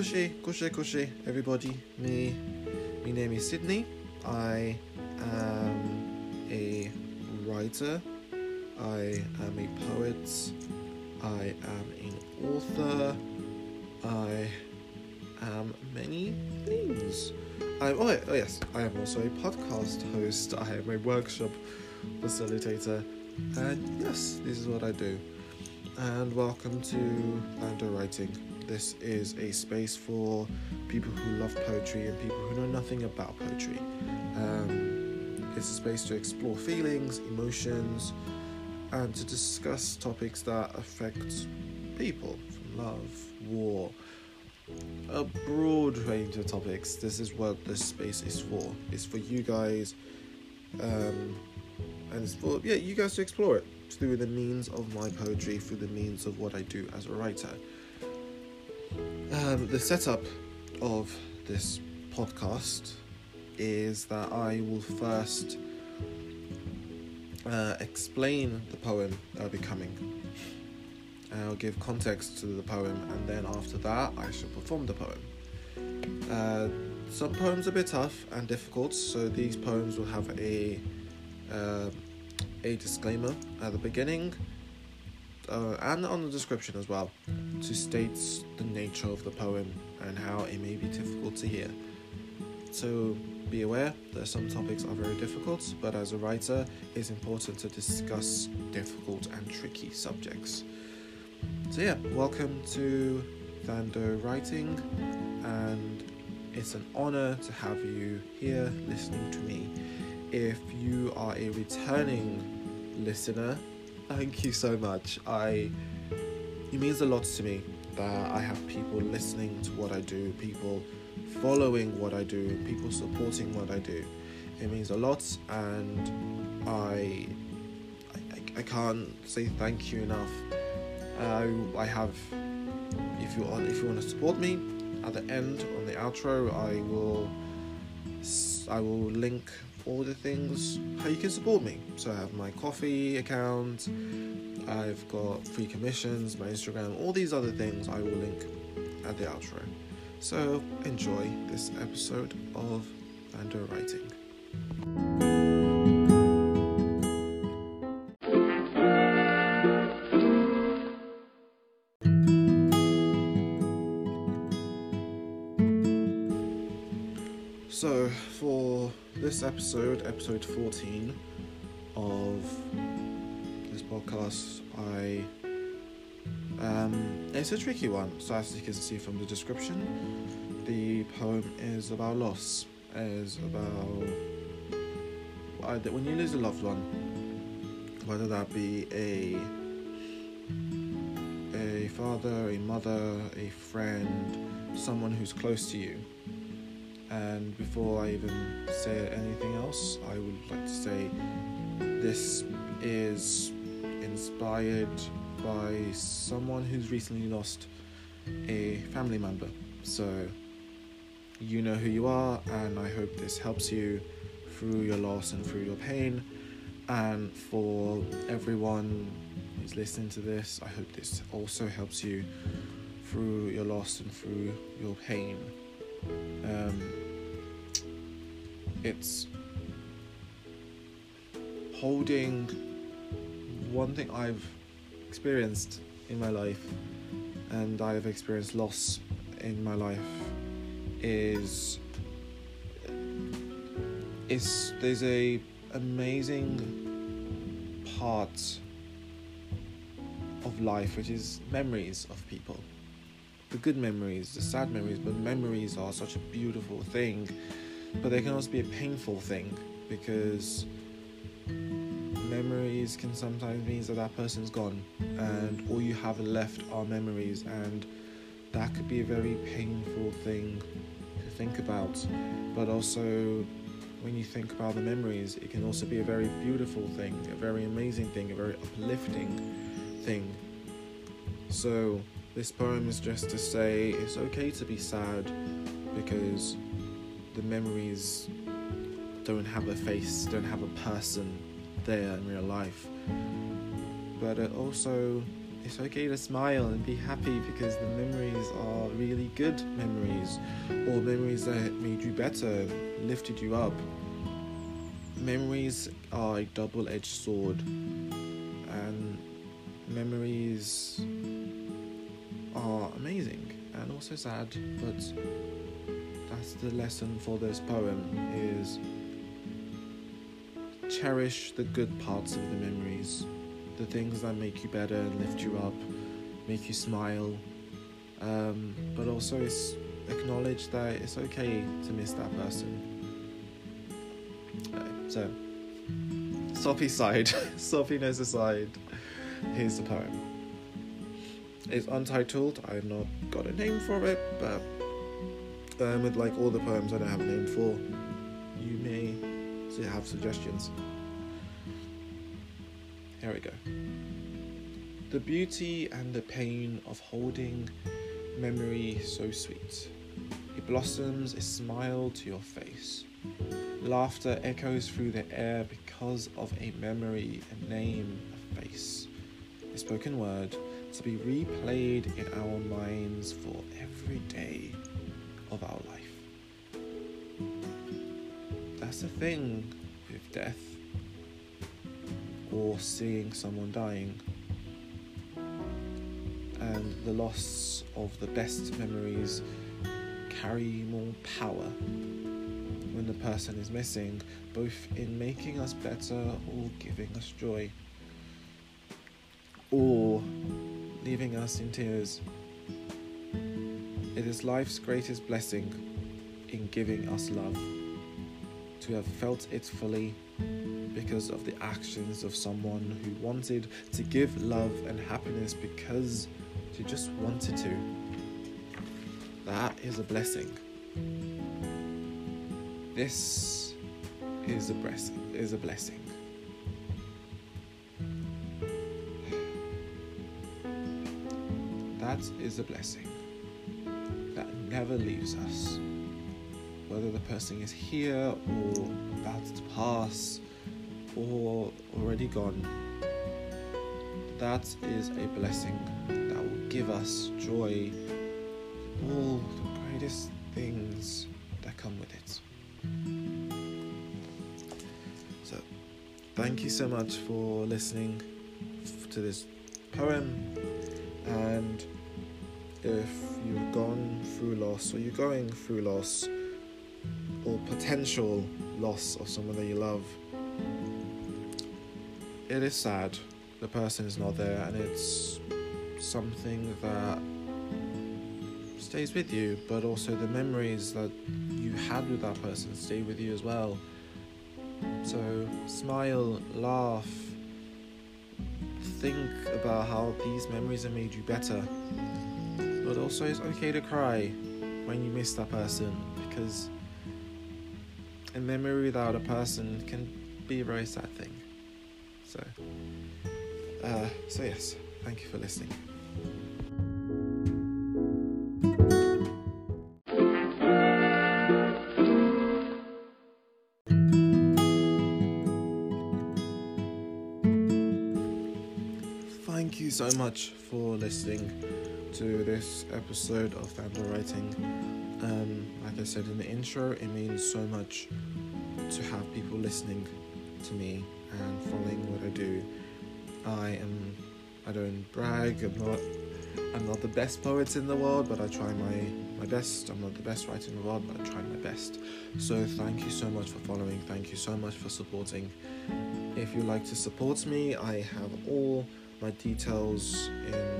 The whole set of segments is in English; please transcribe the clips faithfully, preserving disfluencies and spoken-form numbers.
Kushe, kushe, kushe, everybody. Me, my name is Sydney. I am a writer. I am a poet. I am an author. I am many things. I'm, oh, oh yes, I am also a podcast host. I am a workshop facilitator. And yes, this is what I do. And welcome to Thandowriting. This is a space for people who love poetry and people who know nothing about poetry. Um, it's a space to explore feelings, emotions, and to discuss topics that affect people, from love, war, a broad range of topics. This is what this space is for. It's for you guys, um, and it's for yeah, you guys to explore it through the means of my poetry, through the means of what I do as a writer. Um, the setup of this podcast is that I will first uh, explain the poem that will be coming. I'll give context to the poem, and then after that I shall perform the poem. Uh, some poems are a bit tough and difficult, so these poems will have a uh, a disclaimer at the beginning uh, and on the description as well, to state the nature of the poem and how it may be difficult to hear. So be aware that some topics are very difficult, but as a writer it's important to discuss difficult and tricky subjects. So yeah, welcome to Thandowriting, and it's an honour to have you here listening to me. If you are a returning listener, thank you so much. I it means a lot to me that I have people listening to what I do, people following what I do, people supporting what I do. It means a lot, and I I, I can't say thank you enough. Uh, I have, if you want, if you want to support me, at the end on the outro, I will, I will link all the things how you can support me. So I have my Ko-fi account, I've got free commissions, my Instagram, all these other things I will link at the outro. So enjoy this episode of Thandowriting. So for this episode, episode fourteen of this podcast, I um, it's a tricky one. So as you can see from the description, the poem is about loss, is about when you lose a loved one, whether that be a a father, a mother, a friend, someone who's close to you. And before I even say anything else, I would like to say this is inspired by someone who's recently lost a family member. So you know who you are, and I hope this helps you through your loss and through your pain. And for everyone who's listening to this, I hope this also helps you through your loss and through your pain. Um, it's holding one thing I've experienced in my life, and I've experienced loss in my life, is is there's a amazing part of life which is memories of people. The good memories, the sad memories, but memories are such a beautiful thing, but they can also be a painful thing, because memories can sometimes mean that that person's gone and all you have left are memories, and that could be a very painful thing to think about. But also, when you think about the memories, it can also be a very beautiful thing, a very amazing thing, a very uplifting thing. So this poem is just to say it's okay to be sad, because the memories don't have a face, don't have a person there in real life. But it also It's okay to smile and be happy because the memories are really good memories, or memories that made you better, lifted you up. Memories are a double-edged sword, and memories are amazing and also sad, but that's the lesson for this poem, is cherish the good parts of the memories, the things that make you better and lift you up, make you smile, um, but also it's acknowledge that it's okay to miss that person. So, Soppy side, soppiness aside, here's the poem. It's untitled, I've not got a name for it, but um, with like all the poems I don't have a name for, you may have suggestions. Here we go. The beauty and the pain of holding memory so sweet. It blossoms a smile to your face. Laughter echoes through the air because of a memory, a name, a face. A spoken word to be replayed in our minds for every day of our life. That's the thing with death or seeing someone dying, and the loss of the best memories carry more power when the person is missing, both in making us better or giving us joy, or leaving us in tears. It is life's greatest blessing in giving us love, to have felt it fully because of the actions of someone who wanted to give love and happiness because she just wanted to. That is a blessing. This is a blessing, is a blessing. That is a blessing that never leaves us. Whether the person is here or about to pass or already gone, that is a blessing that will give us joy, all the greatest things that come with it. So, thank you so much for listening f- to this poem, and if you've gone through loss, or you're going through loss, or potential loss of someone that you love, it is sad, the person is not there, and it's something that stays with you, but also the memories that you had with that person stay with you as well. So smile, laugh, think about how these memories have made you better, but also it's okay to cry when you miss that person, because a memory without a person can be a very sad thing. So, uh, so yes, thank you for listening. Thank you so much for listening to this episode of Thandowriting. Um, like I said in the intro, it means so much to have people listening to me and following what I do. I am, I don't brag, I'm not, I'm not the best poet in the world, but I try my, my best. I'm not the best writer in the world, but I try my best. So thank you so much for following, thank you so much for supporting. If you'd like to support me, I have all my details in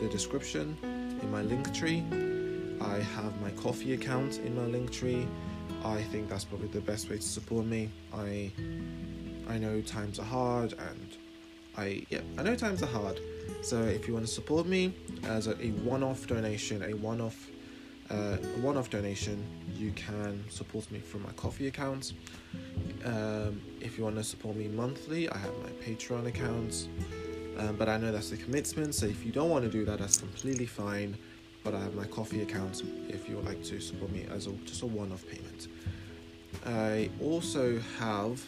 the description, in my Linktree. I have my Ko-fi account in my Linktree. I think that's probably the best way to support me. I I know times are hard, and I yeah I know times are hard. So if you want to support me as a, a one-off donation, a one-off uh, a one-off donation, you can support me from my Ko-fi account. Um, if you want to support me monthly, I have my Patreon account. Um, but I know that's a commitment, so if you don't want to do that, that's completely fine. But I have my Ko-fi account if you would like to support me as a, just a one-off payment. I also have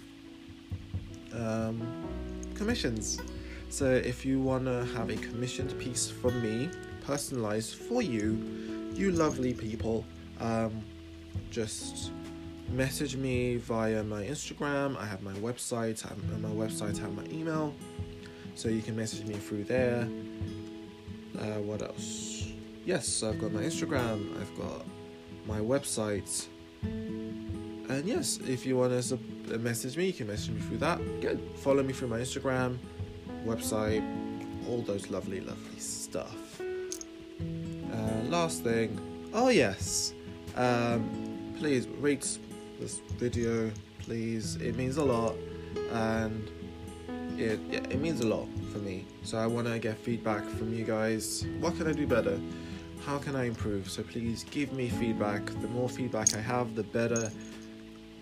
um, commissions. So if you want to have a commissioned piece from me, personalized for you, you lovely people, um, just message me via my Instagram. I have my website. I have, on my website, I have my email. So you can message me through there. Uh, what else? Yes, I've got my Instagram. I've got my website. And yes, if you want to message me, you can message me through that. Good. Follow me through my Instagram, website, all those lovely, lovely stuff. Uh, last thing. Oh, yes. Um, please rate this video, please. It means a lot. And it, yeah, it means a lot for me. So I want to get feedback from you guys. What can I do better? How can I improve? So please give me feedback. The more feedback I have, the better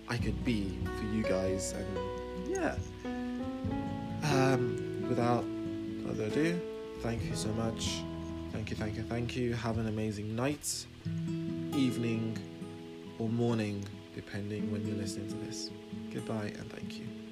I could be for you guys, and yeah. Um, without further ado, thank you so much. Thank you, thank you, thank you. Have an amazing night, evening, or morning, depending when you're listening to this. Goodbye, and thank you.